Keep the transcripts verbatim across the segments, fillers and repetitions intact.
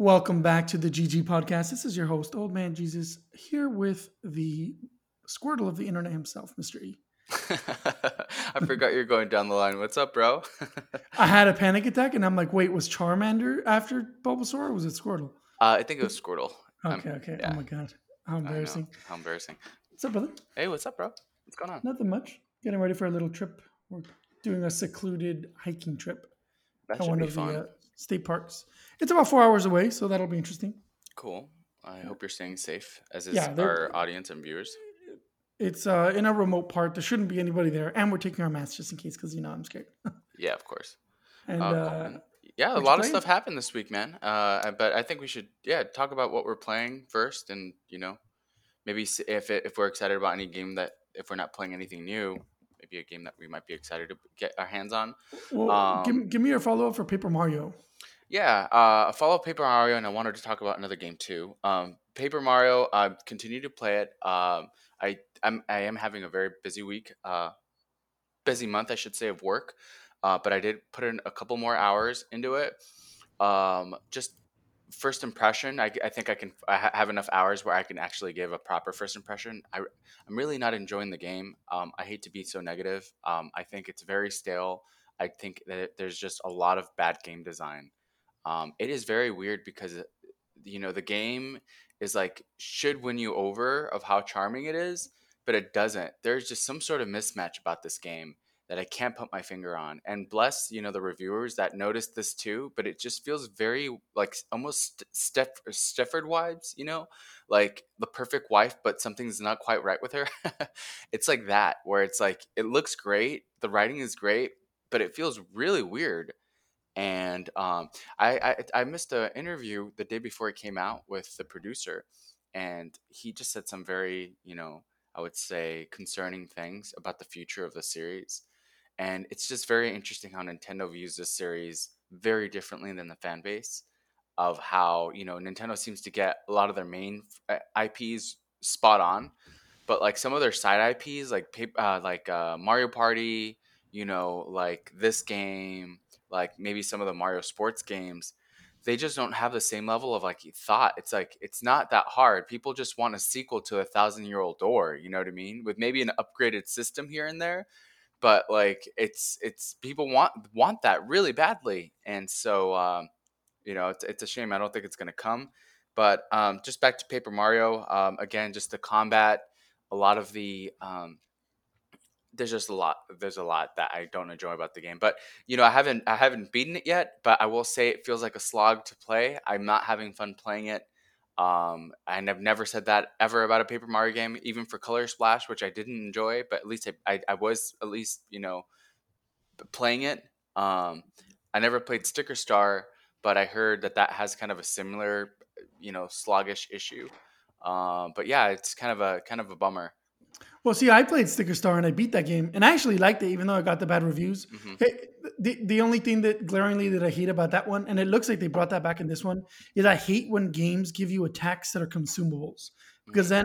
Welcome back to the G G Podcast. This is your host, Old Man Jesus, here with the Squirtle of the internet himself, Mister E. I forgot you're going down the line. What's up, bro? I had a panic attack, and I'm like, wait, was Charmander after Bulbasaur, or was it Squirtle? Uh, I think it was Squirtle. Okay, um, okay. Yeah. Oh, my God. How embarrassing. How embarrassing. What's up, brother? Hey, what's up, bro? What's going on? Nothing much. Getting ready for a little trip. We're doing a secluded hiking trip. That should be fun. The, uh, State Parks. It's about four hours away, so that'll be interesting. Cool. I hope you're staying safe, as is yeah, our audience and viewers. It's uh, in a remote part. There shouldn't be anybody there, and we're taking our masks just in case, because, you know, I'm scared. Yeah, of course. And, uh, uh, yeah, a lot of stuff happened this week, man. Uh, but I think we should, yeah, talk about what we're playing first, and, you know, maybe if it, if we're excited about any game that, if we're not playing anything new, maybe a game that we might be excited to get our hands on. Well, um, give, give me your follow-up for Paper Mario. Yeah, uh, I followed Paper Mario, and I wanted to talk about another game too. Um, Paper Mario, I uh, continue to play it. Um, I I'm, I am having a very busy week, uh, busy month, I should say, of work. Uh, but I did put in a couple more hours into it. Um, just first impression, I, I think I can I ha- have enough hours where I can actually give a proper first impression. I, I'm really not enjoying the game. Um, I hate to be so negative. Um, I think it's very stale. I think that there's just a lot of bad game design. Um, it is very weird because, you know, the game is like should win you over of how charming it is, but it doesn't. There's just some sort of mismatch about this game that I can't put my finger on. And bless, you know, the reviewers that noticed this too, but it just feels very like almost Steph- Stepford Wives, you know, like the perfect wife, but something's not quite right with her. It's like that, where it's like, it looks great. The writing is great, but it feels really weird. And um, I, I I missed an interview the day before it came out with the producer, and he just said some very, you know, I would say concerning things about the future of the series. And it's just very interesting how Nintendo views this series very differently than the fan base, of how, you know, Nintendo seems to get a lot of their main I Ps spot on, but like some of their side I Ps, like uh, like uh, Mario Party, you know, like this game, like maybe some of the Mario sports games, they just don't have the same level of like thought. It's like, it's not that hard. People just want a sequel to a thousand year old door. You know what I mean? With maybe an upgraded system here and there, but like it's, it's people want, want that really badly. And so, um, you know, it's, it's a shame. I don't think it's going to come, but, um, just back to Paper Mario. Um, again, just the combat, a lot of the, um, There's just a lot. There's a lot that I don't enjoy about the game, but you know, I haven't, I haven't beaten it yet. But I will say it feels like a slog to play. I'm not having fun playing it, um, and I've never said that ever about a Paper Mario game, even for Color Splash, which I didn't enjoy. But at least I, I, I was at least you know playing it. Um, I never played Sticker Star, but I heard that that has kind of a similar, you know, sluggish issue. Um, but yeah, it's kind of a kind of a bummer. Well, see, I played Sticker Star and I beat that game, and I actually liked it, even though I got the bad reviews. Mm-hmm. It, the the only thing that glaringly that I hate about that one, and it looks like they brought that back in this one, is I hate when games give you attacks that are consumables, because then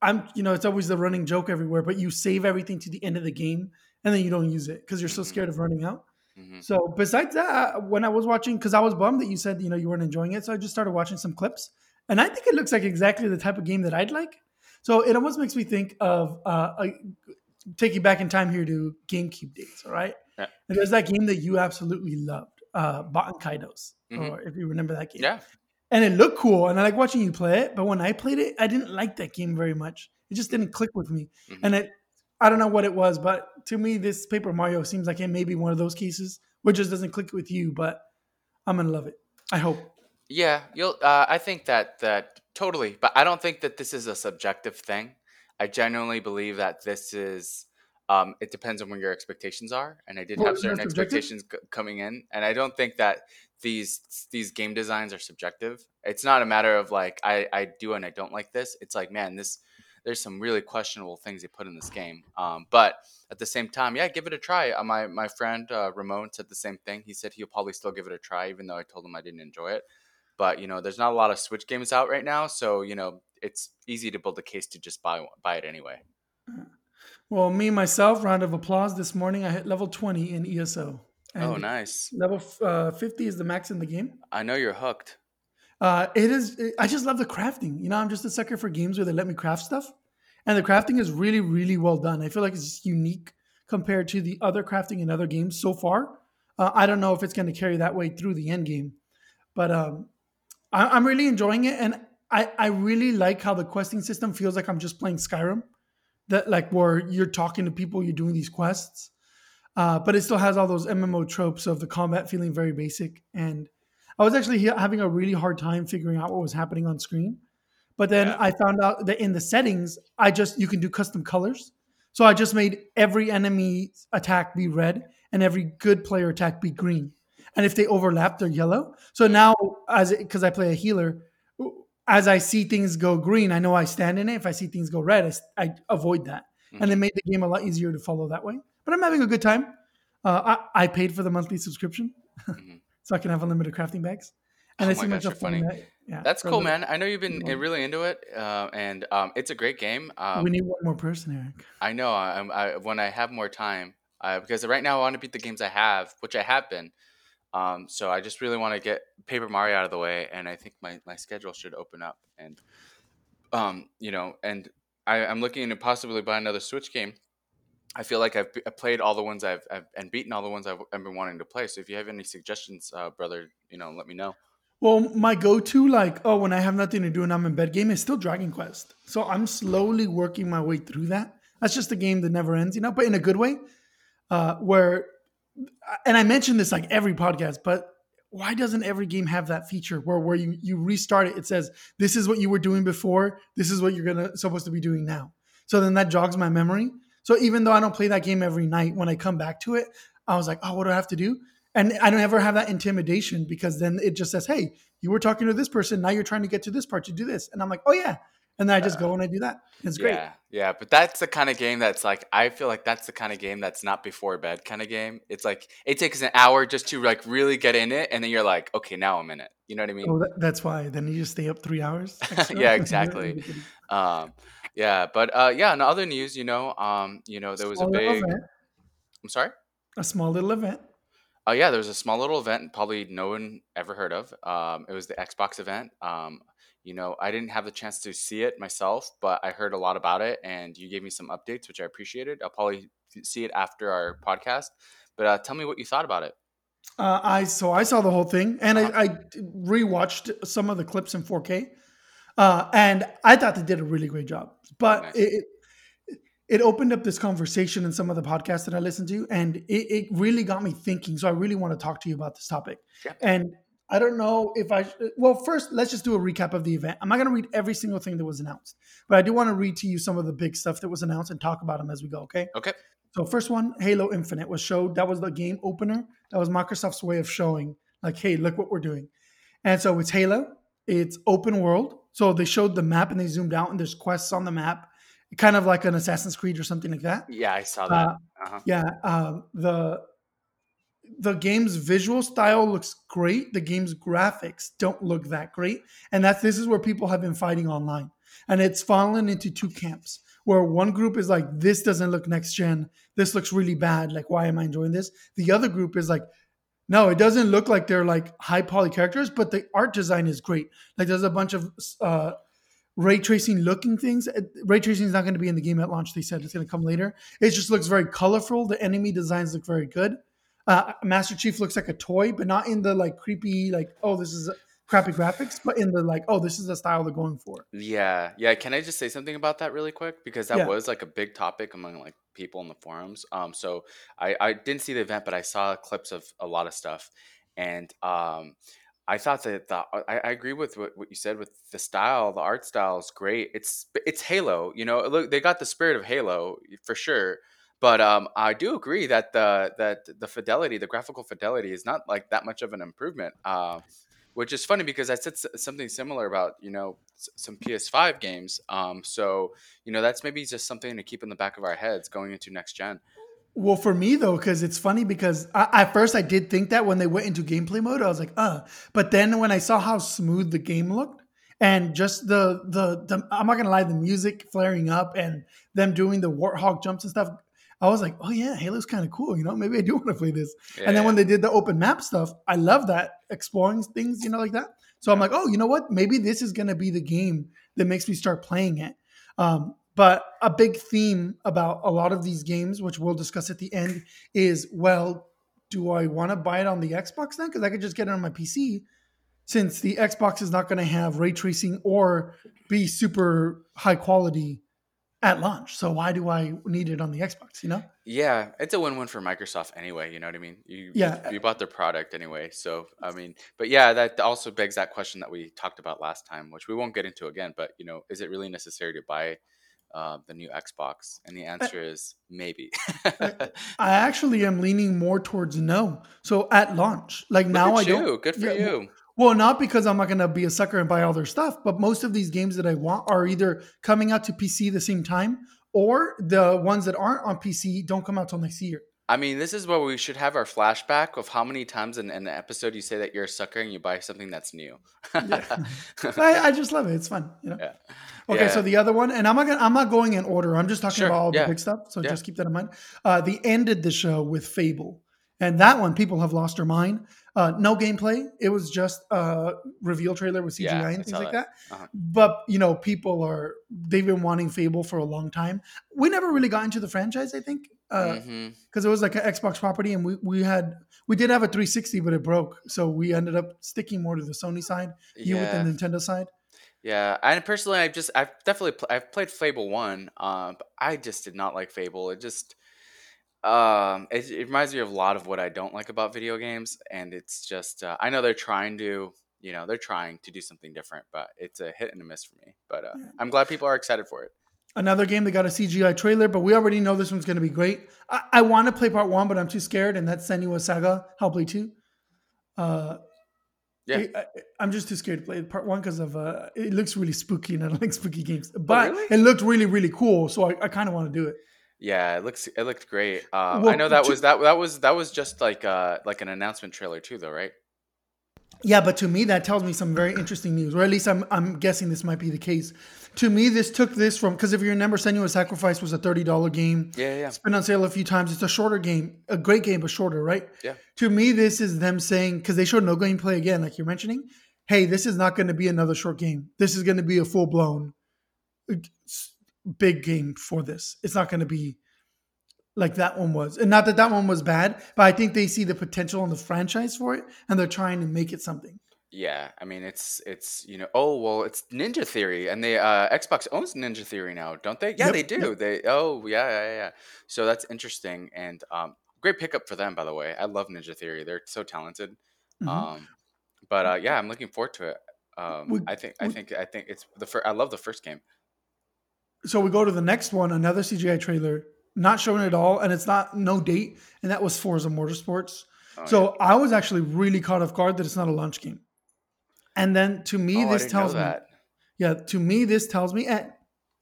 I'm, you know, it's always the running joke everywhere. But you save everything to the end of the game, and then you don't use it because you're so scared of running out. Mm-hmm. So besides that, when I was watching, because I was bummed that you said you know you weren't enjoying it, so I just started watching some clips, and I think it looks like exactly the type of game that I'd like. So it almost makes me think of uh, I take you back in time here to GameCube days, all right? Yeah. And there's that game that you absolutely loved, uh, Bot and Kaidos, mm-hmm. or if you remember that game. Yeah. And it looked cool, and I like watching you play it. But when I played it, I didn't like that game very much. It just didn't click with me. Mm-hmm. And it, I don't know what it was, but to me, this Paper Mario seems like it may be one of those cases where it just doesn't click with you, but I'm going to love it. I hope. Yeah, you'll. Uh, I think that that totally, but I don't think that this is a subjective thing. I genuinely believe that this is. Um, it depends on what your expectations are, and I did well, have certain expectations c- coming in, and I don't think that these these game designs are subjective. It's not a matter of like I, I do and I don't like this. It's like man, this there's some really questionable things they put in this game. Um, but at the same time, yeah, give it a try. Uh, my my friend uh, Ramon said the same thing. He said he'll probably still give it a try, even though I told him I didn't enjoy it. But, you know, there's not a lot of Switch games out right now. So, you know, it's easy to build a case to just buy buy it anyway. Well, me, myself, round of applause. This morning I hit level twenty in E S O. And oh, nice. Level uh, fifty is the max in the game. I know you're hooked. Uh, it is. It, I just love the crafting. You know, I'm just a sucker for games where they let me craft stuff. And the crafting is really, really well done. I feel like it's just unique compared to the other crafting in other games so far. Uh, I don't know if it's going to carry that way through the end game. But um, I, I'm really enjoying it. And I, I really like how the questing system feels like I'm just playing Skyrim. That like where you're talking to people, you're doing these quests. Uh, but it still has all those M M O tropes of the combat feeling very basic. And I was actually having a really hard time figuring out what was happening on screen. But then yeah. I found out that in the settings, I just you can do custom colors. So I just made every enemy attack be red and every good player attack be green. And if they overlap, they're yellow. So now, as because I play a healer, as I see things go green, I know I stand in it. If I see things go red, I, I avoid that. Mm-hmm. And it made the game a lot easier to follow that way. But I'm having a good time. Uh, I, I paid for the monthly subscription, mm-hmm. so I can have unlimited crafting bags. And oh I my see gosh, you're funny. That. Yeah, that's cool, little, man. I know you've been really into it, uh, and um, it's a great game. Um, we need one more person, Eric. I know. I, I, when I have more time, uh, because right now I want to beat the games I have, which I have been. Um, so I just really want to get Paper Mario out of the way, and I think my, my schedule should open up. And um, you know, and I, I'm looking to possibly buy another Switch game. I feel like I've, I've played all the ones I've, I've and beaten all the ones I've, I've been wanting to play. So if you have any suggestions, uh, brother, you know, let me know. Well, my go-to, like, oh, when I have nothing to do and I'm in bed game is still Dragon Quest. So I'm slowly working my way through that. That's just a game that never ends, you know, but in a good way. Uh, where, and I mention this like every podcast, but why doesn't every game have that feature where, where you, you restart it? It says, this is what you were doing before. This is what you're gonna supposed to be doing now. So then that jogs my memory. So even though I don't play that game every night, when I come back to it, I was like, oh, what do I have to do? And I don't ever have that intimidation because then it just says, hey, you were talking to this person. Now you're trying to get to this part to do this. And I'm like, oh, yeah. And then I just uh, go and I do that. It's yeah, great. Yeah. But that's the kind of game that's like, I feel like that's the kind of game that's not before bed kind of game. It's like it takes an hour just to like really get in it. And then you're like, OK, now I'm in it. You know what I mean? Oh, that, that's why. Then you just stay up three hours. Yeah, exactly. um, yeah. But uh, yeah, in other news, you know, um, you know, there was small a big event. I'm sorry. A small little event. Oh, uh, yeah, there was a small little event probably no one ever heard of. Um, it was the Xbox event. Um, you know, I didn't have the chance to see it myself, but I heard a lot about it, and you gave me some updates, which I appreciated. I'll probably see it after our podcast. But uh, tell me what you thought about it. Uh, I so I saw the whole thing, and uh-huh. I, I rewatched some of the clips in four K, uh, and I thought they did a really great job. But nice. it. It opened up this conversation in some of the podcasts that I listened to, and it, it really got me thinking. So I really want to talk to you about this topic. Yep. And I don't know if I, well, first let's just do a recap of the event. I'm not going to read every single thing that was announced, but I do want to read to you some of the big stuff that was announced and talk about them as we go. Okay. Okay. So first one, Halo Infinite was showed. That was the game opener. That was Microsoft's way of showing like, hey, look what we're doing. And so it's Halo, it's open world. So they showed the map and they zoomed out and there's quests on the map. Kind of like an Assassin's Creed or something like that. Yeah, I saw that. Uh, uh-huh. Yeah, uh, the the game's visual style looks great. The game's graphics don't look that great, and that's this is where people have been fighting online, and it's fallen into two camps where one group is like, "This doesn't look next gen. This looks really bad. Like, why am I enjoying this?" The other group is like, "No, it doesn't look like they're like high poly characters, but the art design is great. Like, there's a bunch of." Uh, Ray tracing looking things. Ray tracing is not going to be in the game at launch. They said it's going to come later. It just looks very colorful. The enemy designs look very good. Uh, Master Chief looks like a toy, but not in the like creepy, like, oh, this is crappy graphics, but in the like, oh, this is the style they're going for. Yeah. Yeah. Can I just say something about that really quick? Because that yeah. was like a big topic among like people in the forums. Um, so I, I didn't see the event, but I saw clips of a lot of stuff. And, um, I thought that the, I, I agree with what, what you said with the style. The art style is great. It's it's Halo, you know. Look, they got the spirit of Halo for sure. But um, I do agree that the that the fidelity, the graphical fidelity, is not like that much of an improvement. Uh, which is funny because I said something similar about you know some P S five games. Um, so you know that's maybe just something to keep in the back of our heads going into next gen. Well, for me, though, because it's funny because I, at first I did think that when they went into gameplay mode, I was like, uh. But then when I saw how smooth the game looked and just the, the – the I'm not going to lie, the music flaring up and them doing the warthog jumps and stuff, I was like, oh yeah, Halo's kind of cool. You know, maybe I do want to play this. Yeah. And then when they did the open map stuff, I love that, exploring things, you know, like that. So I'm like, oh, you know what? Maybe this is going to be the game that makes me start playing it. Um, but a big theme about a lot of these games, which we'll discuss at the end, is, well, do I want to buy it on the Xbox then? Because I could just get it on my P C, since the Xbox is not going to have ray tracing or be super high quality at launch. So why do I need it on the Xbox, you know? Yeah, it's a win-win for Microsoft anyway, you know what I mean? You, yeah. you bought their product anyway. So, I mean, but yeah, that also begs that question that we talked about last time, which we won't get into again, but, you know, is it really necessary to buy uh, the new Xbox? And the answer I, is maybe. I, I actually am leaning more towards no. So at launch, like Look now I you. don't. Good for yeah, you. Well, not because I'm not going to be a sucker and buy all their stuff, but most of these games that I want are either coming out to P C the same time, or the ones that aren't on P C don't come out till next year. I mean, this is where we should have our flashback of how many times in, in an episode you say that you're a sucker and you buy something that's new. yeah. I, I just love it. It's fun. You know? Yeah. Okay, yeah. So the other one, and I'm not gonna, I'm not going in order. I'm just talking sure. about all yeah. the big stuff, so yeah. just keep that in mind. Uh, they ended the show with Fable, and that one, people have lost their mind. Uh, no gameplay. It was just a reveal trailer with C G I yeah, and things like that. that. Uh-huh. But, you know, people are, they've been wanting Fable for a long time. We never really got into the franchise, I think, because uh, mm-hmm. it was like an Xbox property, and we, we had, we did have a three sixty, but it broke. So we ended up sticking more to the Sony side, you yeah. with the Nintendo side. Yeah, and personally, I've just, I've definitely, pl- I've played Fable one, uh, but I just did not like Fable. It just... Um, it, it reminds me of a lot of what I don't like about video games, and it's just uh, I know they're trying to, you know, they're trying to do something different, but it's a hit and a miss for me. But uh, I'm glad people are excited for it. Another game that got a C G I trailer, but we already know this one's going to be great. I, I want to play part one, but I'm too scared, and that's Senua Saga Hellblade two. Uh, yeah, I, I'm just too scared to play part one because of uh, it looks really spooky, and I don't like spooky games. But oh, really? It looked really, really cool, so I, I kind of want to do it. Yeah, it looks it looked great. Um, well, I know that was that that was that was just like uh like an announcement trailer too, though, right? Yeah, but to me that tells me some very interesting news, or at least I'm I'm guessing this might be the case. To me, this took this from, because if you remember, Senua Sacrifice was a thirty dollars game. Yeah, yeah. It's been on sale a few times. It's a shorter game, a great game, but shorter, right? Yeah. To me, this is them saying, because they showed no gameplay again, like you're mentioning. Hey, this is not going to be another short game. This is going to be a full blown. Big game for this. It's not going to be like that one was, and not that that one was bad, but I think they see the potential in the franchise for it, and they're trying to make it something. Yeah, I mean, it's it's you know, oh well, it's Ninja Theory, and they uh, Xbox owns Ninja Theory now, don't they? Yeah, yep, they do. Yep. They oh yeah yeah yeah. So that's interesting, and um, great pickup for them, by the way. I love Ninja Theory; they're so talented. Mm-hmm. Um, but uh, yeah, I'm looking forward to it. Um, we, I think I we, think I think it's the first. I love the first game. So we go to the next one, another C G I trailer, not shown at all, and it's not no date, and that was Forza Motorsports. Oh, so yeah. I was actually really caught off guard that it's not a launch game. And then to me, oh, this tells me, that. yeah, to me this tells me, and,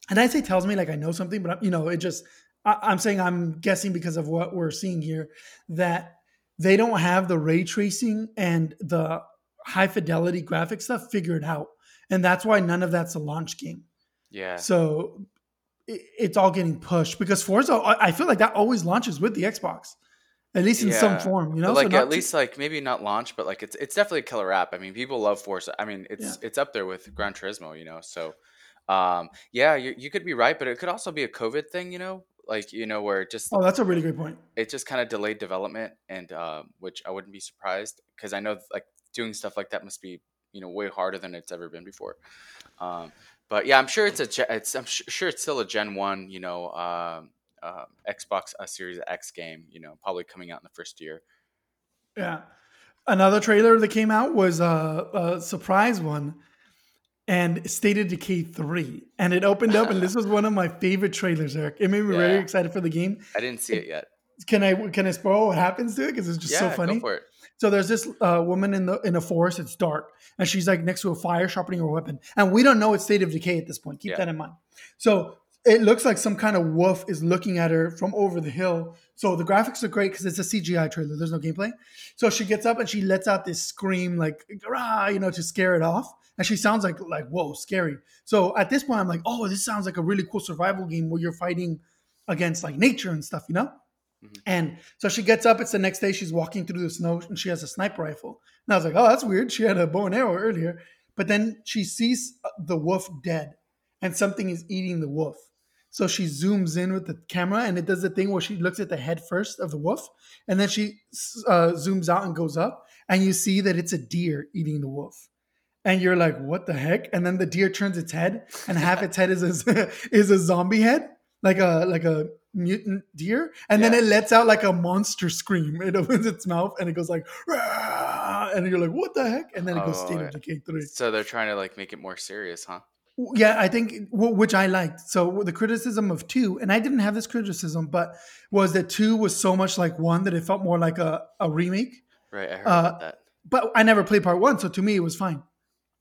and I say tells me like I know something, but I'm, you know, it just I, I'm saying I'm guessing because of what we're seeing here that they don't have the ray tracing and the high fidelity graphic stuff figured out, and that's why none of that's a launch game. Yeah. So it's all getting pushed because Forza, I feel like that always launches with the Xbox, at least in yeah. some form, you know. But like so at least t- like maybe not launch, but like it's it's definitely a killer app. I mean, people love Forza. I mean, it's yeah. it's up there with Gran Turismo, you know. So, um, yeah, you you could be right, but it could also be a COVID thing, you know, like you know where it just oh, that's a really great point. It just kind of delayed development, and um, which I wouldn't be surprised because I know like doing stuff like that must be you know way harder than it's ever been before. Um, But yeah, I'm sure it's a it's I'm sure it's still a Gen one, you know, um, uh, Xbox uh, Series X game, you know, probably coming out in the first year. Yeah, another trailer that came out was a, a surprise one, and State Decay three, and it opened up, and this was one of my favorite trailers, Eric. It made me yeah. really excited for the game. I didn't see it yet. Can I can I spoil what happens to it because it's just yeah, so funny? Go for it. So there's this uh, woman in the in a forest. It's dark, and she's like next to a fire, sharpening her weapon. And we don't know it's State of Decay at this point. Keep yeah. that in mind. So it looks like some kind of wolf is looking at her from over the hill. So the graphics are great because it's a C G I trailer. There's no gameplay. So she gets up and she lets out this scream like "rah," you know, to scare it off. And she sounds like like whoa, scary. So at this point, I'm like, oh, this sounds like a really cool survival game where you're fighting against like nature and stuff, you know? Mm-hmm. And so she gets up. It's the next day. She's walking through the snow and she has a sniper rifle. And I was like, oh, that's weird. She had a bow and arrow earlier. But then she sees the wolf dead and something is eating the wolf. So she zooms in with the camera and it does the thing where she looks at the head first of the wolf. And then she uh, zooms out and goes up and you see that it's a deer eating the wolf. And you're like, what the heck? And then the deer turns its head and half its head is a, is a zombie head, like a like a mutant deer. And yeah. then it lets out like a monster scream. It opens its mouth and it goes like, Rah! And you're like, what the heck? And then it goes oh, State yeah. of Decay three. So they're trying to like make it more serious, huh? Yeah, I think, which I liked. So the criticism of two, and I didn't have this criticism, but was that two was so much like one that it felt more like a, a remake. Right, I heard uh, about that. But I never played part one, so to me it was fine.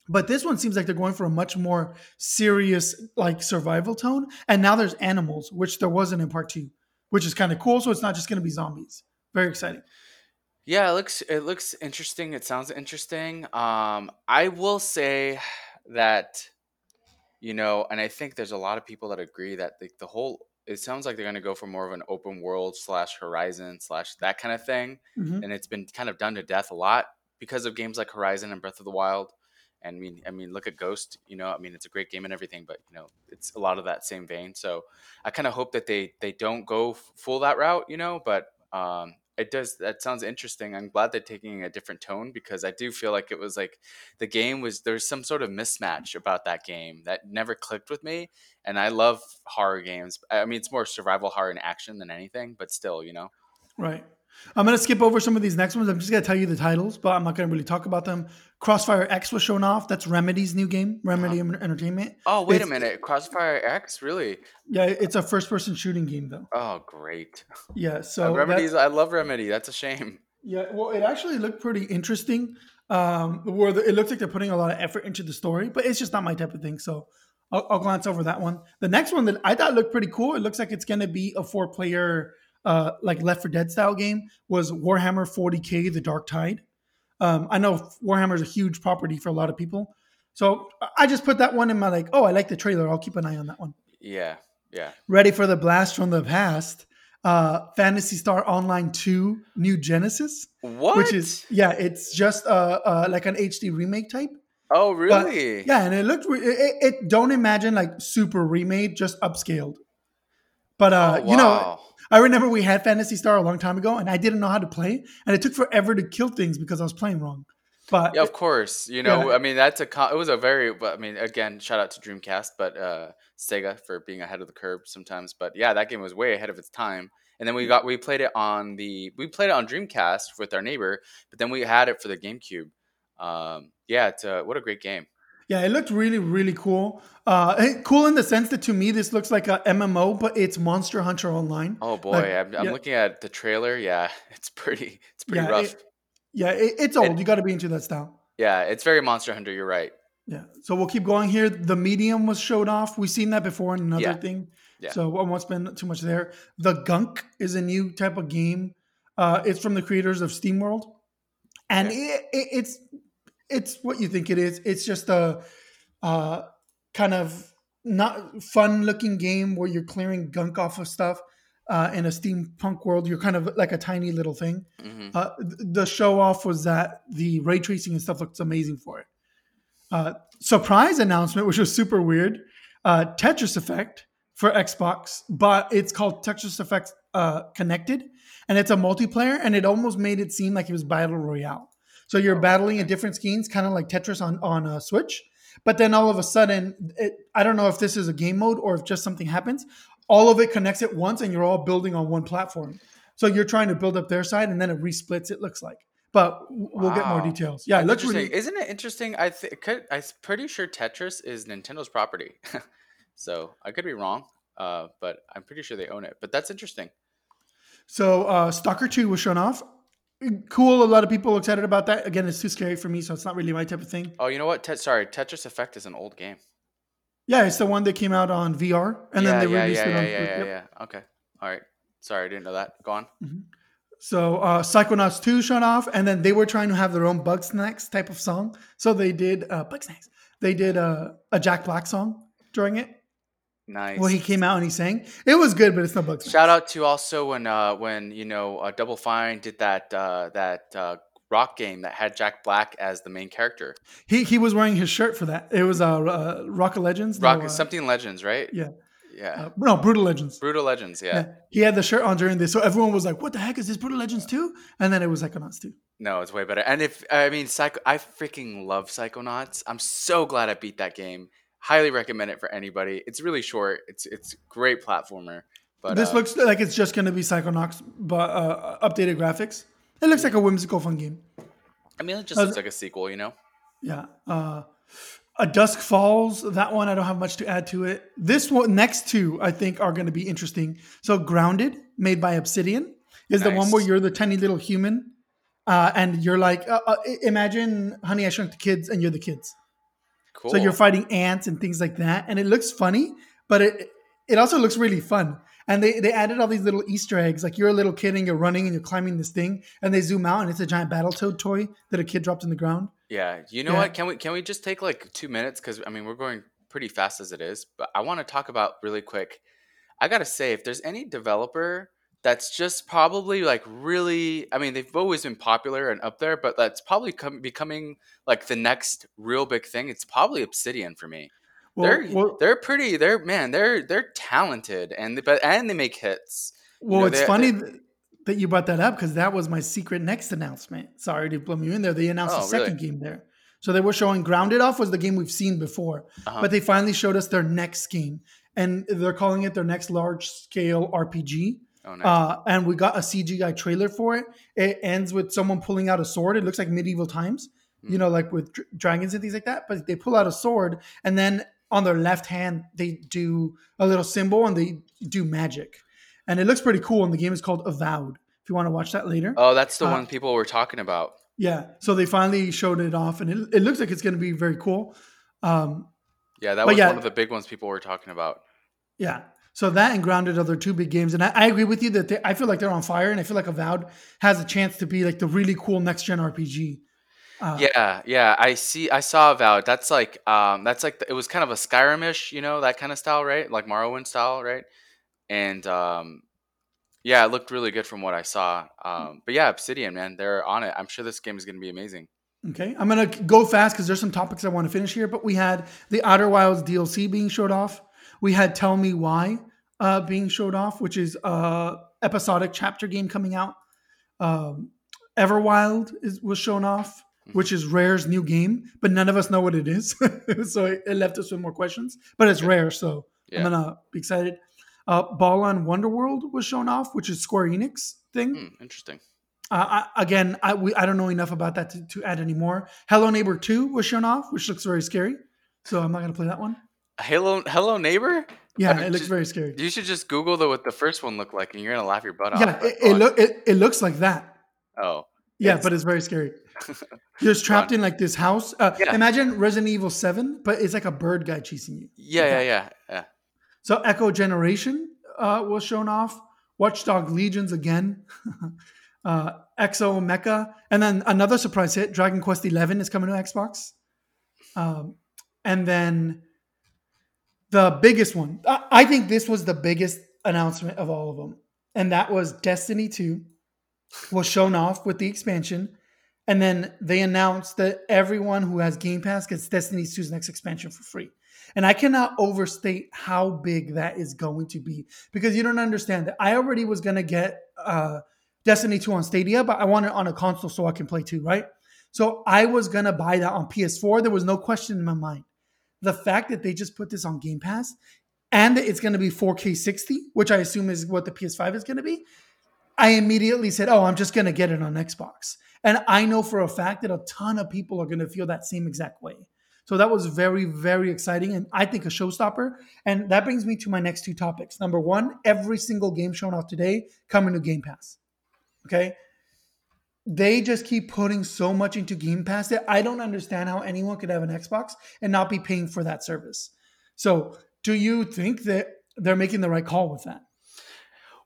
But this one seems like they're going for a much more serious, like, survival tone. And now there's animals, which there wasn't in part two, which is kind of cool. So it's not just going to be zombies. Very exciting. Yeah, it looks it looks interesting. It sounds interesting. Um, I will say that, you know, and I think there's a lot of people that agree that the, the whole – it sounds like they're going to go for more of an open world slash Horizon slash that kind of thing. Mm-hmm. And it's been kind of done to death a lot because of games like Horizon and Breath of the Wild. And I mean, I mean, look at Ghost, you know, I mean, it's a great game and everything, but, you know, it's a lot of that same vein. So I kind of hope that they, they don't go f- full that route, you know, but um, it does. That sounds interesting. I'm glad they're taking a different tone because I do feel like it was like the game was there's some sort of mismatch about that game that never clicked with me. And I love horror games. I mean, it's more survival horror and action than anything, but still, you know. Right. I'm going to skip over some of these next ones. I'm just going to tell you the titles, but I'm not going to really talk about them. Crossfire X was shown off. That's Remedy's new game, Remedy uh-huh. Entertainment. Oh, wait it's, a minute. Crossfire X? Really? Yeah, it's a first-person shooting game, though. Oh, great. Yeah, so... Uh, Remedy's, I love Remedy. That's a shame. Yeah, well, it actually looked pretty interesting. Um, where the, it looks like they're putting a lot of effort into the story, but it's just not my type of thing, so I'll, I'll glance over that one. The next one that I thought looked pretty cool, it looks like it's going to be a four-player... Uh, like Left four Dead style game was Warhammer forty K: The Dark Tide. Um, I know Warhammer is a huge property for a lot of people, so I just put that one in my like. Oh, I like the trailer. I'll keep an eye on that one. Yeah, yeah. Ready for the blast from the past? Uh, Phantasy Star Online two: New Genesis. What? Which is yeah, it's just uh, uh like an H D remake type. Oh, really? But, yeah, and it looked. Re- it, it don't imagine like super remade, just upscaled. But uh, oh, wow. you know. I remember we had Phantasy Star a long time ago, and I didn't know how to play, and it took forever to kill things because I was playing wrong. But yeah, of course, you know, yeah. I mean, that's a con- it was a very, I mean, again, shout out to Dreamcast, but uh, Sega for being ahead of the curve sometimes. But yeah, that game was way ahead of its time, and then we got we played it on the we played it on Dreamcast with our neighbor, but then we had it for the GameCube. Um, yeah, it's a, what a great game. Yeah, it looked really, really cool. Uh, cool in the sense that to me, this looks like a M M O, but it's Monster Hunter Online. Oh boy, like, I'm, I'm yeah. looking at the trailer. Yeah, it's pretty, it's pretty yeah, rough. It, yeah, it, it's old. It, you got to be into that style. Yeah, it's very Monster Hunter. You're right. Yeah, so we'll keep going here. The Medium was showed off. We've seen that before in another yeah. thing. Yeah. So I won't spend too much there. The Gunk is a new type of game. Uh, it's from the creators of SteamWorld, and yeah. it, it, it's. It's what you think it is. It's just a uh, kind of not fun-looking game where you're clearing gunk off of stuff uh, in a steampunk world. You're kind of like a tiny little thing. Mm-hmm. Uh, the show-off was that the ray tracing and stuff looks amazing for it. Uh, surprise announcement, which was super weird. Uh, Tetris Effect for Xbox, but it's called Tetris Effect uh, Connected, and it's a multiplayer, and it almost made it seem like it was Battle Royale. So you're battling at different schemes, kind of like Tetris on, on a Switch. But then all of a sudden, it, I don't know if this is a game mode or if just something happens. All of it connects at once and you're all building on one platform. So you're trying to build up their side and then it resplits, it looks like. But we'll wow. get more details. Yeah, it looks really... Isn't it interesting? I th- it could, I'm pretty sure Tetris is Nintendo's property. So I could be wrong, uh, but I'm pretty sure they own it. But that's interesting. So uh, Stalker two was shown off. Cool. A lot of people excited about that. Again, it's too scary for me, so it's not really my type of thing. Oh, you know what? Te- sorry, Tetris Effect is an old game. Yeah, it's the one that came out on V R, and yeah, then they yeah, released yeah, it on... Yeah, yeah, yeah, yep. yeah. Okay. All right. Sorry, I didn't know that. Go on. Mm-hmm. So uh, Psychonauts two shut off, and then they were trying to have their own Bugsnax type of song. So they did... Uh, Bugsnax. They did uh, a Jack Black song during it. Nice. Well, he came out and he sang. It was good, but it's not Bugsnax. Shout out to also when uh, when you know uh, Double Fine did that uh, that uh, rock game that had Jack Black as the main character. He he was wearing his shirt for that. It was uh, uh Rock of Legends. Rock no, uh, something Legends, right? Yeah. Yeah. Uh, no, Brutal Legends. Brutal Legends, yeah. yeah. He had the shirt on during this, so everyone was like, "What the heck is this? Brutal Legends two?" And then it was Psychonauts two. No, it's way better. And if I mean, Psycho, I freaking love Psychonauts. I'm so glad I beat that game. Highly recommend it for anybody. It's really short. It's it's great platformer. But this uh, looks like it's just going to be Psychonauts, but uh, updated graphics. It looks like a whimsical, fun game. I mean, it just uh, looks like a sequel, you know? Yeah. Uh, A Dusk Falls, that one, I don't have much to add to it. This one, next two, I think are going to be interesting. So Grounded, made by Obsidian, is nice. The one where you're the tiny little human. Uh, and you're like, uh, uh, imagine Honey, I Shrunk the Kids, and you're the kids. Cool. So you're fighting ants and things like that. And it looks funny, but it it also looks really fun. And they, they added all these little Easter eggs. Like you're a little kid and you're running and you're climbing this thing. And they zoom out and it's a giant Battletoad toy that a kid dropped in the ground. Yeah, you know yeah. what? Can we can we just take like two minutes? Because I mean, we're going pretty fast as it is. But I want to talk about really quick. I gotta say, if there's any developer that's just probably like really, I mean, they've always been popular and up there, but that's probably com- becoming like the next real big thing. It's probably Obsidian for me. Well, they're well, they're pretty. They're man. They're they're talented and they, but and they make hits. Well, you know, it's they, funny. They, that you brought that up because that was my secret next announcement. Sorry to plumb you in there. They announced oh, a second really? game there. So they were showing Grounded off was the game we've seen before, uh-huh. but they finally showed us their next game and they're calling it their next large scale R P G. Oh, nice. uh, and we got a C G I trailer for it. It ends with someone pulling out a sword. It looks like medieval times, mm-hmm. you know, like with dr- dragons and things like that, but they pull out a sword and then on their left hand, they do a little symbol and they do magic. And it looks pretty cool, and the game is called Avowed, if you want to watch that later. Oh, that's the uh, one people were talking about. Yeah, so they finally showed it off, and it, it looks like it's going to be very cool. Um, yeah, that was yeah, one of the big ones people were talking about. Yeah, so that and Grounded are their two big games, and I, I agree with you that they, I feel like they're on fire, and I feel like Avowed has a chance to be like the really cool next-gen R P G. Uh, yeah, yeah, I see. I saw Avowed. That's like, um, that's like the, it was kind of a Skyrim-ish, you know, that kind of style, right? Like Morrowind style, right? And um, yeah, it looked really good from what I saw. Um, but yeah, Obsidian, man, they're on it. I'm sure this game is going to be amazing. Okay, I'm going to go fast because there's some topics I want to finish here. But we had the Outer Wilds D L C being showed off. We had Tell Me Why uh, being showed off, which is uh episodic chapter game coming out. Um, Everwild is, was shown off, which is Rare's new game. But none of us know what it is. So it, it left us with more questions. But it's okay. Rare, so yeah. I'm going to be excited. Uh, Balan Wonderworld was shown off, which is Square Enix thing. Mm, interesting. Uh, I, again, I we, I don't know enough about that to, to add any more. Hello Neighbor two was shown off, which looks very scary. So I'm not going to play that one. Hello Hello Neighbor? Yeah, I mean, it looks just, very scary. You should just Google the, what the first one looked like, and you're going to laugh your butt off. Yeah, it it, lo- it it looks like that. Oh. Yeah, it's- but it's very scary. You're trapped Fun. in like this house. Uh, yeah. Imagine Resident Evil seven, but it's like a bird guy chasing you. Yeah, okay. yeah, yeah, yeah. So Echo Generation uh, was shown off. Watchdog Legions again. uh, Exo Mecha. And then another surprise hit, Dragon Quest eleven is coming to Xbox. Um, and then the biggest one. I-, I think this was the biggest announcement of all of them. And that was Destiny two was shown off with the expansion. And then they announced that everyone who has Game Pass gets Destiny two's next expansion for free. And I cannot overstate how big that is going to be because you don't understand that. I already was going to get uh, Destiny two on Stadia, but I want it on a console so I can play too, right? So I was going to buy that on P S four. There was no question in my mind. The fact that they just put this on Game Pass and that it's going to be four K sixty, which I assume is what the P S five is going to be, I immediately said, oh, I'm just going to get it on Xbox. And I know for a fact that a ton of people are going to feel that same exact way. So that was very, very exciting, and I think a showstopper. And that brings me to my next two topics. Number one, every single game shown off today coming to Game Pass. Okay? They just keep putting so much into Game Pass that I don't understand how anyone could have an Xbox and not be paying for that service. So do you think that they're making the right call with that?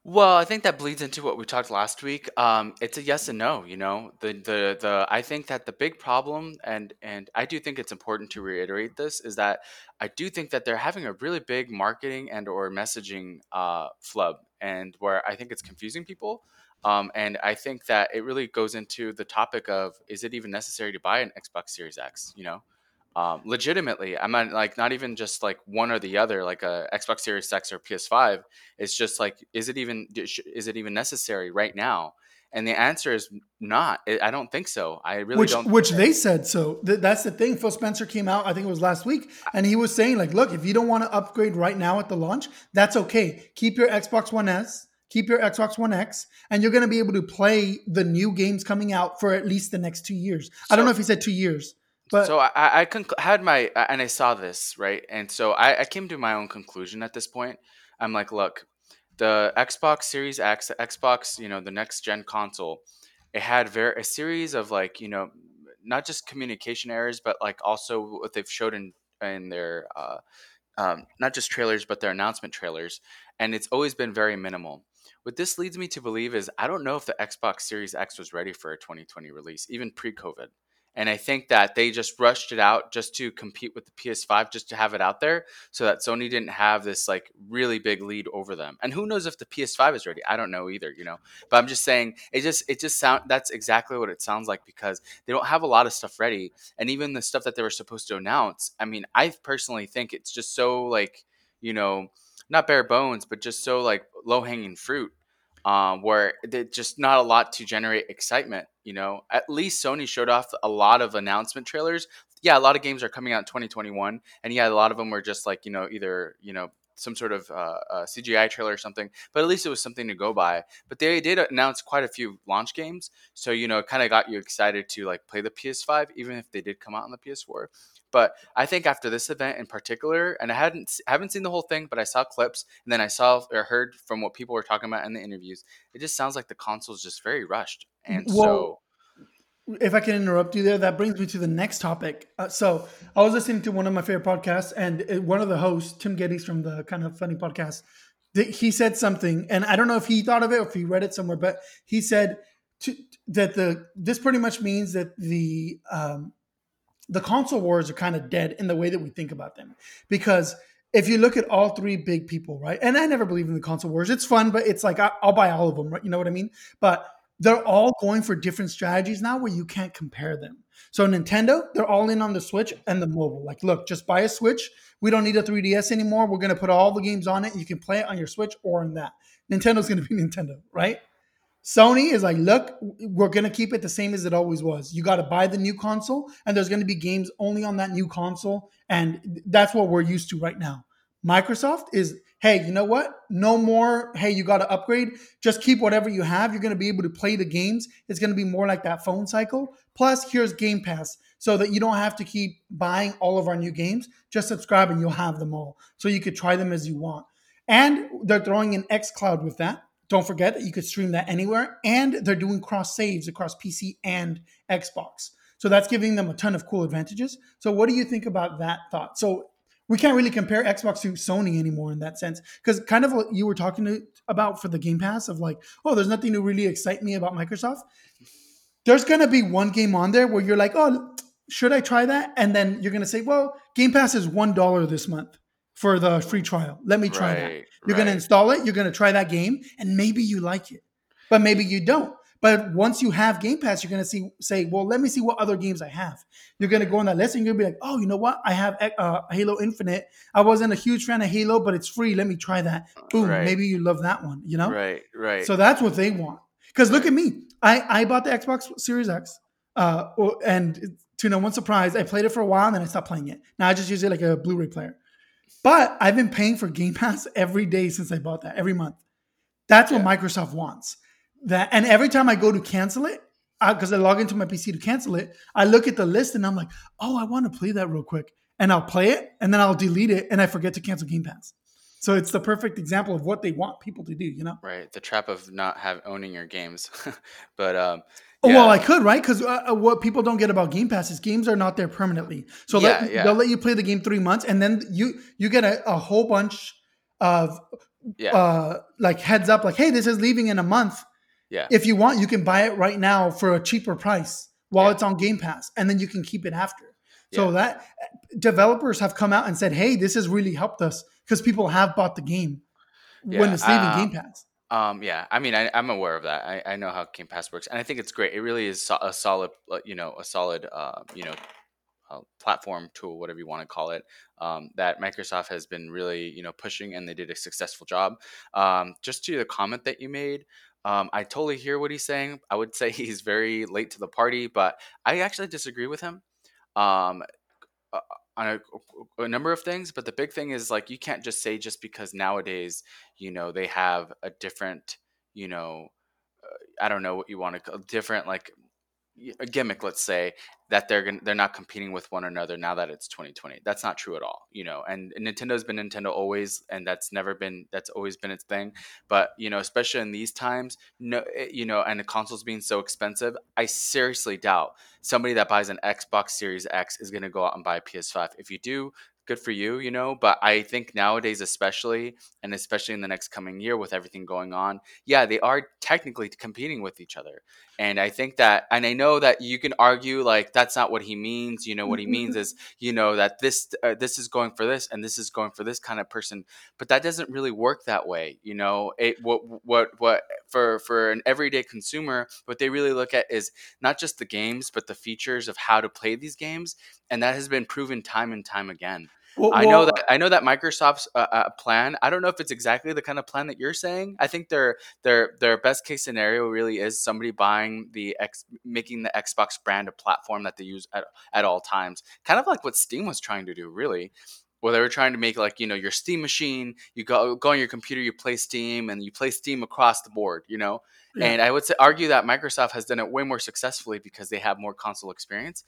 Well, I think that bleeds into what we talked last week. Um, it's a yes and no. You know, the the the. I think that the big problem, and and I do think it's important to reiterate this, is that I do think that they're having a really big marketing and or messaging uh, flub, and where I think it's confusing people. Um, and I think that it really goes into the topic of, is it even necessary to buy an Xbox Series X? You know, um, legitimately, I'm not, like, not even just like one or the other, like a Xbox Series X or P S five. It's just like, is it even d- sh- is it even necessary right now? And the answer is not. I I don't think so. I really Which, don't. which they said so. Th- that's the thing. Phil Spencer came out, I think it was last week, and he was saying, like, look, if you don't want to upgrade right now at the launch, that's okay. Keep your Xbox One S, keep your Xbox One X, and you're going to be able to play the new games coming out for at least the next two years. I don't know So if he said two years, but So I, I I conc- had my, I- and I saw this, right? And so I, I came to my own conclusion at this point. I'm like, look, the Xbox Series X, the Xbox, you know, the next gen console, it had ver- a series of, like, you know, not just communication errors, but like also what they've showed in, in their, uh, um, not just trailers, but their announcement trailers. And it's always been very minimal. What this leads me to believe is, I don't know if the Xbox Series X was ready for a twenty twenty release, even pre COVID. And I think that they just rushed it out just to compete with the P S five, just to have it out there so that Sony didn't have this like really big lead over them. And who knows if the P S five is ready? I don't know either, you know. But I'm just saying, it just it just sound that's exactly what it sounds like, because they don't have a lot of stuff ready. And even the stuff that they were supposed to announce, I mean, I personally think it's just so, like, you know, not bare bones, but just so like low hanging fruit, um, where there's just not a lot to generate excitement. You know, at least Sony showed off a lot of announcement trailers. Yeah, a lot of games are coming out in twenty twenty-one, and yeah, a lot of them were just like, you know, either you know some sort of uh, uh, C G I trailer or something. But at least it was something to go by. But they did announce quite a few launch games, so you know, it kind of got you excited to like play the P S five, even if they did come out on the P S four. But I think after this event in particular, and I hadn't s- haven't seen the whole thing, but I saw clips, and then I saw or heard from what people were talking about in the interviews. It just sounds like the console is just very rushed, and well, so if I can interrupt you there, that brings me to the next topic. Uh, so I was listening to one of my favorite podcasts, and uh, one of the hosts, Tim Geddes from the Kind of Funny podcast, th- he said something, and I don't know if he thought of it or if he read it somewhere, but he said to, that the this pretty much means that the um, the console wars are kind of dead in the way that we think about them. Because if you look at all three big people, right? And I never believe in the console wars. It's fun, but it's like, I, I'll buy all of them, right? You know what I mean? But they're all going for different strategies now where you can't compare them. So Nintendo, they're all in on the Switch and the mobile. Like, look, just buy a Switch. We don't need a three D S anymore. We're going to put all the games on it. You can play it on your Switch or on that. Nintendo's going to be Nintendo, right? Sony is like, look, we're going to keep it the same as it always was. You got to buy the new console, and there's going to be games only on that new console. And that's what we're used to right now. Microsoft is, hey, you know what? No more, hey, you got to upgrade. Just keep whatever you have. You're going to be able to play the games. It's going to be more like that phone cycle. Plus, here's Game Pass so that you don't have to keep buying all of our new games. Just subscribe and you'll have them all. So you could try them as you want. And they're throwing in xCloud with that. Don't forget that you could stream that anywhere. And they're doing cross saves across P C and Xbox. So that's giving them a ton of cool advantages. So what do you think about that thought? So we can't really compare Xbox to Sony anymore in that sense. Because kind of what you were talking to, about for the Game Pass of like, oh, there's nothing to really excite me about Microsoft. There's going to be one game on there where you're like, oh, should I try that? And then you're going to say, well, Game Pass is one dollar this month for the free trial. Let me try that. right, You're going to right. install it. You're going to try that game, and maybe you like it, but maybe you don't. But once you have Game Pass, you're going to see say, well, let me see what other games I have. You're going to go on that list, and you're going to be like, oh, you know what? I have uh, Halo Infinite. I wasn't a huge fan of Halo, but it's free. Let me try that. Boom. Right, Maybe you love that one. You know. right, right, So that's what they want. Because look right. at me. I, I bought the Xbox Series X, uh, or- and to no one's surprise, I played it for a while and then I stopped playing it. Now I just use it like a Blu-ray player. But I've been paying for Game Pass every day since I bought that, every month. That's what Yeah. Microsoft wants. That and every time I go to cancel it, because I log into my P C to cancel it, I look at the list and I'm like, oh, I want to play that real quick, and I'll play it, and then I'll delete it, and I forget to cancel Game Pass. So it's the perfect example of what they want people to do, you know? right. The trap of not have owning your games, but um, Oh, well, yeah, I could, right? Because uh, uh, what people don't get about Game Pass is games are not there permanently. So let, yeah, they'll yeah, let you play the game three months, and then you you get a, a whole bunch of yeah. uh, like heads up, like, hey, this is leaving in a month. Yeah. If you want, you can buy it right now for a cheaper price while yeah. it's on Game Pass, and then you can keep it after. Yeah. So that developers have come out and said, hey, this has really helped us because people have bought the game yeah. when it's leaving um, Game Pass. Um, yeah, I mean, I, I'm aware of that. I, I know how Game Pass works, and I think it's great. It really is so, a solid, you know, a solid, uh, you know, uh, platform, tool, whatever you want to call it, um, that Microsoft has been really, you know, pushing, and they did a successful job. Um, just to the comment that you made, um, I totally hear what he's saying. I would say he's very late to the party, but I actually disagree with him. Um, uh, on a, a number of things, but the big thing is, like, you can't just say just because nowadays, you know, they have a different, you know, uh, I don't know what you want to call different, like a gimmick, let's say, that they're gonna, they're not competing with one another now that it's twenty twenty. That's not true at all, you know, and, and Nintendo's been Nintendo always, and that's never been, that's always been its thing. But, you know, especially in these times, no, you know, and the consoles being so expensive, I seriously doubt somebody that buys an Xbox Series X is going to go out and buy a P S five. If you do, good for you, you know, but I think nowadays, especially, and especially in the next coming year with everything going on, yeah, they are technically competing with each other. And I think that, and I know that you can argue, like, that's not what he means. You know, what he means is, you know, that this, uh, this is going for this, and this is going for this kind of person, but that doesn't really work that way. You know, it, what, what, what for, for an everyday consumer, what they really look at is not just the games, but the features of how to play these games. And that has been proven time and time again. Well, I know well, that I know that Microsoft's uh, uh, plan. I don't know if it's exactly the kind of plan that you're saying. I think their their their best case scenario really is somebody buying the X, making the Xbox brand a platform that they use at at all times. Kind of like what Steam was trying to do, really. Well, they were trying to make, like, you know, your Steam machine, you go, go on your computer, you play Steam, and you play Steam across the board, you know? Yeah. And I would say, argue that Microsoft has done it way more successfully because they have more console experience.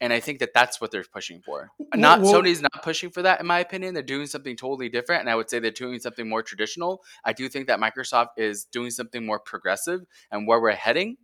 And I think that that's what they're pushing for. Not well, well, Sony's not pushing for that, in my opinion. They're doing something totally different, and I would say they're doing something more traditional. I do think that Microsoft is doing something more progressive and where we're heading.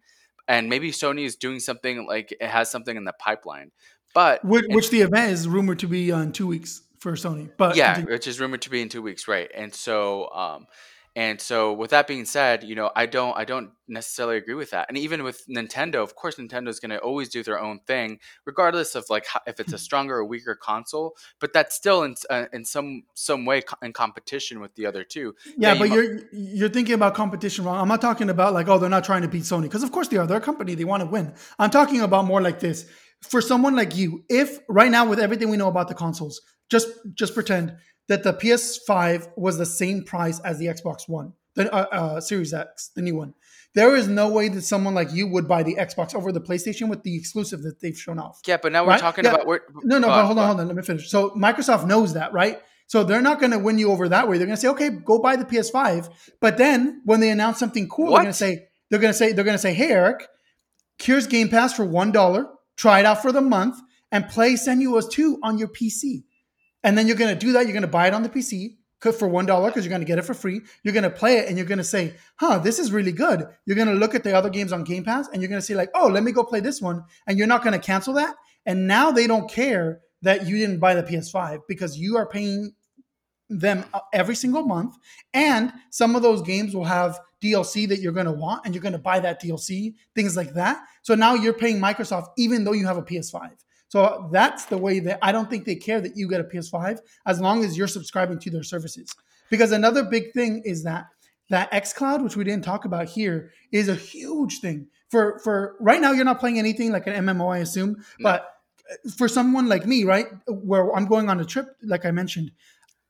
And maybe Sony is doing something, like, it has something in the pipeline. But Which, which the event is rumored to be on two weeks. For Sony, but yeah, continue. Which is rumored to be in two weeks, right? And so, um, and so, with that being said, you know, I don't, I don't necessarily agree with that. And even with Nintendo, of course, Nintendo's going to always do their own thing, regardless of, like, how, if it's a stronger or weaker console. But that's still in uh, in some some way co- in competition with the other two. Yeah, yeah, but you you're might- you're thinking about competition wrong. I'm not talking about, like, oh, they're not trying to beat Sony, because of course they are. They're a company; they want to win. I'm talking about more like this. For someone like you, if right now with everything we know about the consoles, just just pretend that the P S five was the same price as the Xbox One, the uh, uh, Series X, the new one. There is no way that someone like you would buy the Xbox over the PlayStation with the exclusive that they've shown off. Yeah, but now we're right? talking yeah. about... We're, no, no, uh, but hold on, hold on. Let me finish. So Microsoft knows that, right? So they're not going to win you over that way. They're going to say, okay, go buy the P S five. But then when they announce something cool, what? they're going to say, they're going to say, they're going to say, hey, Eric, here's Game Pass for one dollar. Try it out for the month and play Senua two on your P C. And then you're going to do that. You're going to buy it on the P C for one dollar because you're going to get it for free. You're going to play it and you're going to say, huh, this is really good. You're going to look at the other games on Game Pass and you're going to say, like, oh, let me go play this one. And you're not going to cancel that. And now they don't care that you didn't buy the P S five because you are paying them every single month. And some of those games will have D L C that you're going to want, and you're going to buy that D L C, things like that. So now you're paying Microsoft even though you have a P S five. So that's the way that I don't think they care that you get a P S five as long as you're subscribing to their services. Because another big thing is that that xCloud, which we didn't talk about here, is a huge thing. For for right now, you're not playing anything like an M M O, I assume. No. But for someone like me, right, where I'm going on a trip, like I mentioned,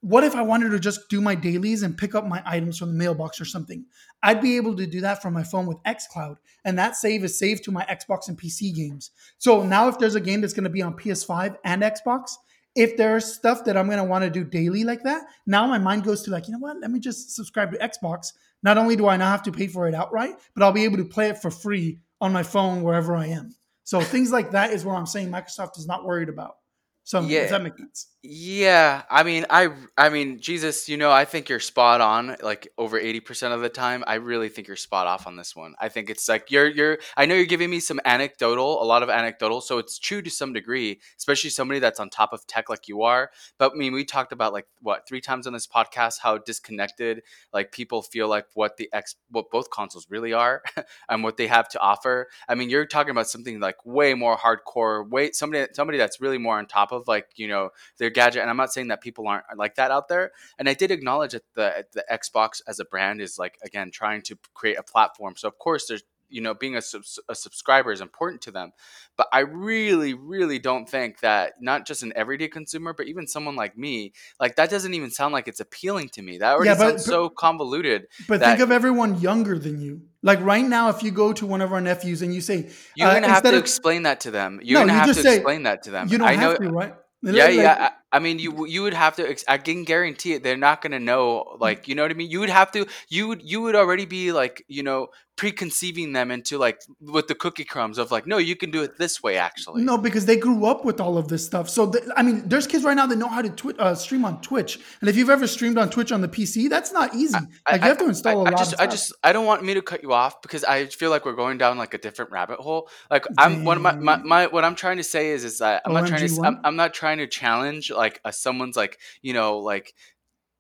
what if I wanted to just do my dailies and pick up my items from the mailbox or something? I'd be able to do that from my phone with xCloud, and that save is saved to my Xbox and P C games. So now if there's a game that's going to be on P S five and Xbox, if there's stuff that I'm going to want to do daily like that, now my mind goes to, like, you know what, let me just subscribe to Xbox. Not only do I not have to pay for it outright, but I'll be able to play it for free on my phone wherever I am. So things like that is what I'm saying Microsoft is not worried about. So yeah. Does that make sense? Yeah. I mean, I, I mean, Jesus, you know, I think you're spot on like over eighty percent of the time. I really think you're spot off on this one. I think it's like, you're, you're, I know you're giving me some anecdotal, a lot of anecdotal. So it's true to some degree, especially somebody that's on top of tech like you are. But I mean, we talked about like what, three times on this podcast, how disconnected, like people feel like what the X, what both consoles really are and what they have to offer. I mean, you're talking about something like way more hardcore, way somebody, somebody that's really more on top of like, you know, their gadget. And I'm not saying that people aren't like that out there. And I did acknowledge that the the Xbox as a brand is like, again, trying to create a platform. So of course there's, you know, being a, a subscriber is important to them, but I really, really don't think that not just an everyday consumer, but even someone like me, like that doesn't even sound like it's appealing to me. That already yeah, but, sounds but, so convoluted. But that, think of everyone younger than you. Like right now, if you go to one of our nephews and you say, you're going uh, to have to explain that to them. You're no, going to have to explain that to them. You don't I know, have to, right? Yeah, like, yeah. I, I mean, you you would have to. I can guarantee it. They're not going to know. Like, you know what I mean. You would have to. You would you would already be like, you know, preconceiving them into like with the cookie crumbs of like, no, you can do it this way. Actually, no, because they grew up with all of this stuff. So th- I mean, there's kids right now that know how to twi- uh, stream on Twitch. And if you've ever streamed on Twitch on the P C, that's not easy. I, like I, you have to install I, a I lot. Just, of stuff. I just I don't want me to cut you off because I feel like we're going down like a different rabbit hole. Like I'm Damn. one of my, my, my what I'm trying to say is is that I'm O M G not trying to I'm, I'm not trying to challenge like a, someone's like, you know, like.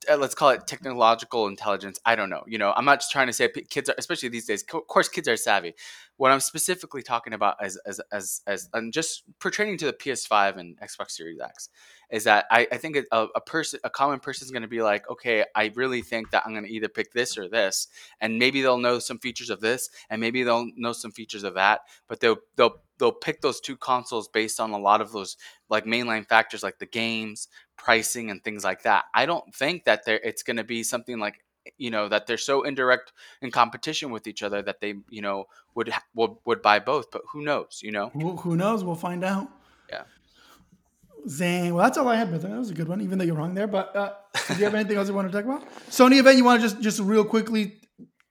Let's call it technological intelligence. I don't know. You know, I'm not just trying to say kids are, especially these days. Of course, kids are savvy. What I'm specifically talking about as as as as I'm just pertaining to the P S five and Xbox Series X is that I, I think a, a person, a common person is going to be like, okay, I really think that I'm going to either pick this or this, and maybe they'll know some features of this, and maybe they'll know some features of that, but they'll they'll they'll pick those two consoles based on a lot of those like mainline factors, like the games, pricing, and things like that. I don't think that there it's going to be something like, you know, that they're so indirect in competition with each other that they, you know, would would, would buy both. But who knows, you know? Who, who knows? We'll find out. Yeah. Zang. Well, that's all I had, brother. That was a good one, even though you're wrong there. But uh, do you have anything else you want to talk about? Sony event, you want to just, just real quickly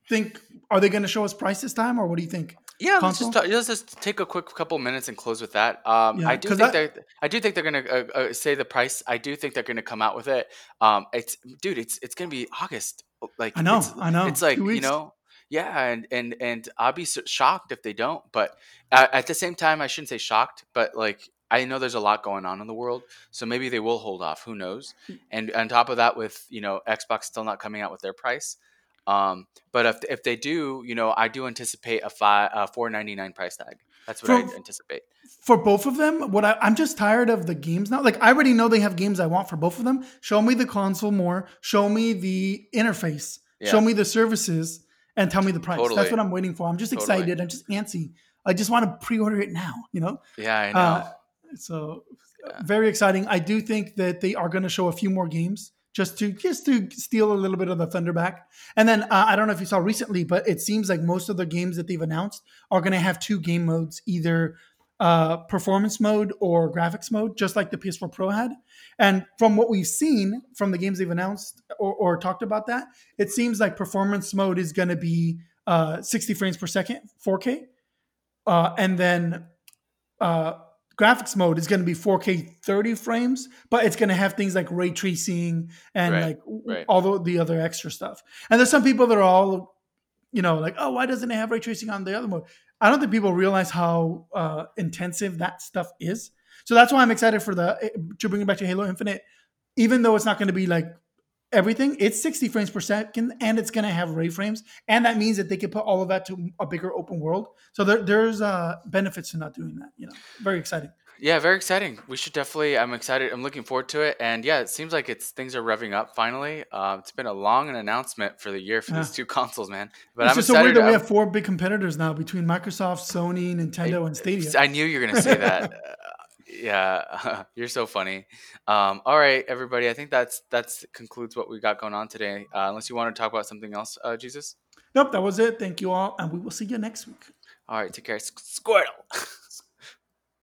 think, are they going to show us price this time? Or what do you think? Yeah, let's just, talk, let's just take a quick couple minutes and close with that. Um, yeah, I do think I, they're, I do think they're gonna uh, uh, say the price. I do think they're gonna come out with it. Um, it's dude, it's it's gonna be August. Like I know, it's, I know. It's like you know, yeah, and and and I'll be shocked if they don't. But uh, at the same time, I shouldn't say shocked, but like. I know there's a lot going on in the world, so maybe they will hold off. Who knows? And on top of that, with you know Xbox still not coming out with their price, um, but if if they do, you know, I do anticipate a five a four ninety-nine price tag. That's what I anticipate for both of them. What I, I'm just tired of the games now. Like I already know they have games I want for both of them. Show me the console more. Show me the interface. Yeah. Show me the services, and tell me the price. Totally. That's what I'm waiting for. I'm just totally. excited. I'm just antsy. I just want to pre-order it now. You know? Yeah, I know. Uh, So yeah. Very exciting. I do think that they are going to show a few more games just to just to steal a little bit of the thunder back. And then uh, I don't know if you saw recently, but it seems like most of the games that they've announced are going to have two game modes, either uh, performance mode or graphics mode, just like the P S four Pro had. And from what we've seen from the games they've announced or, or talked about that, it seems like performance mode is going to be uh, sixty frames per second, four K. Uh, and then... Uh, graphics mode is going to be four K thirty frames, but it's going to have things like ray tracing and right, like right. all the other extra stuff. And there's some people that are all, you know, like, oh, why doesn't it have ray tracing on the other mode? I don't think people realize how uh, intensive that stuff is. So that's why I'm excited for the, to bring it back to Halo Infinite, even though it's not going to be like everything, it's sixty frames per second and it's going to have ray frames. And that means that they can put all of that to a bigger open world. So there, there's uh, benefits to not doing that. You know, very exciting. Yeah, very exciting. We should definitely, I'm excited. I'm looking forward to it. And yeah, it seems like it's things are revving up finally. Uh, it's been a long an announcement for the year for yeah. these two consoles, man. But it's I'm just excited. so weird that I'm, we have four big competitors now between Microsoft, Sony, Nintendo, I, and Stadia. I knew you were going to say that. Yeah, you're so funny. Um, all right, everybody. I think that's that's concludes what we got going on today. Uh, unless you want to talk about something else, uh, Jesus? Nope, that was it. Thank you all, and we will see you next week. All right, take care. Squirtle.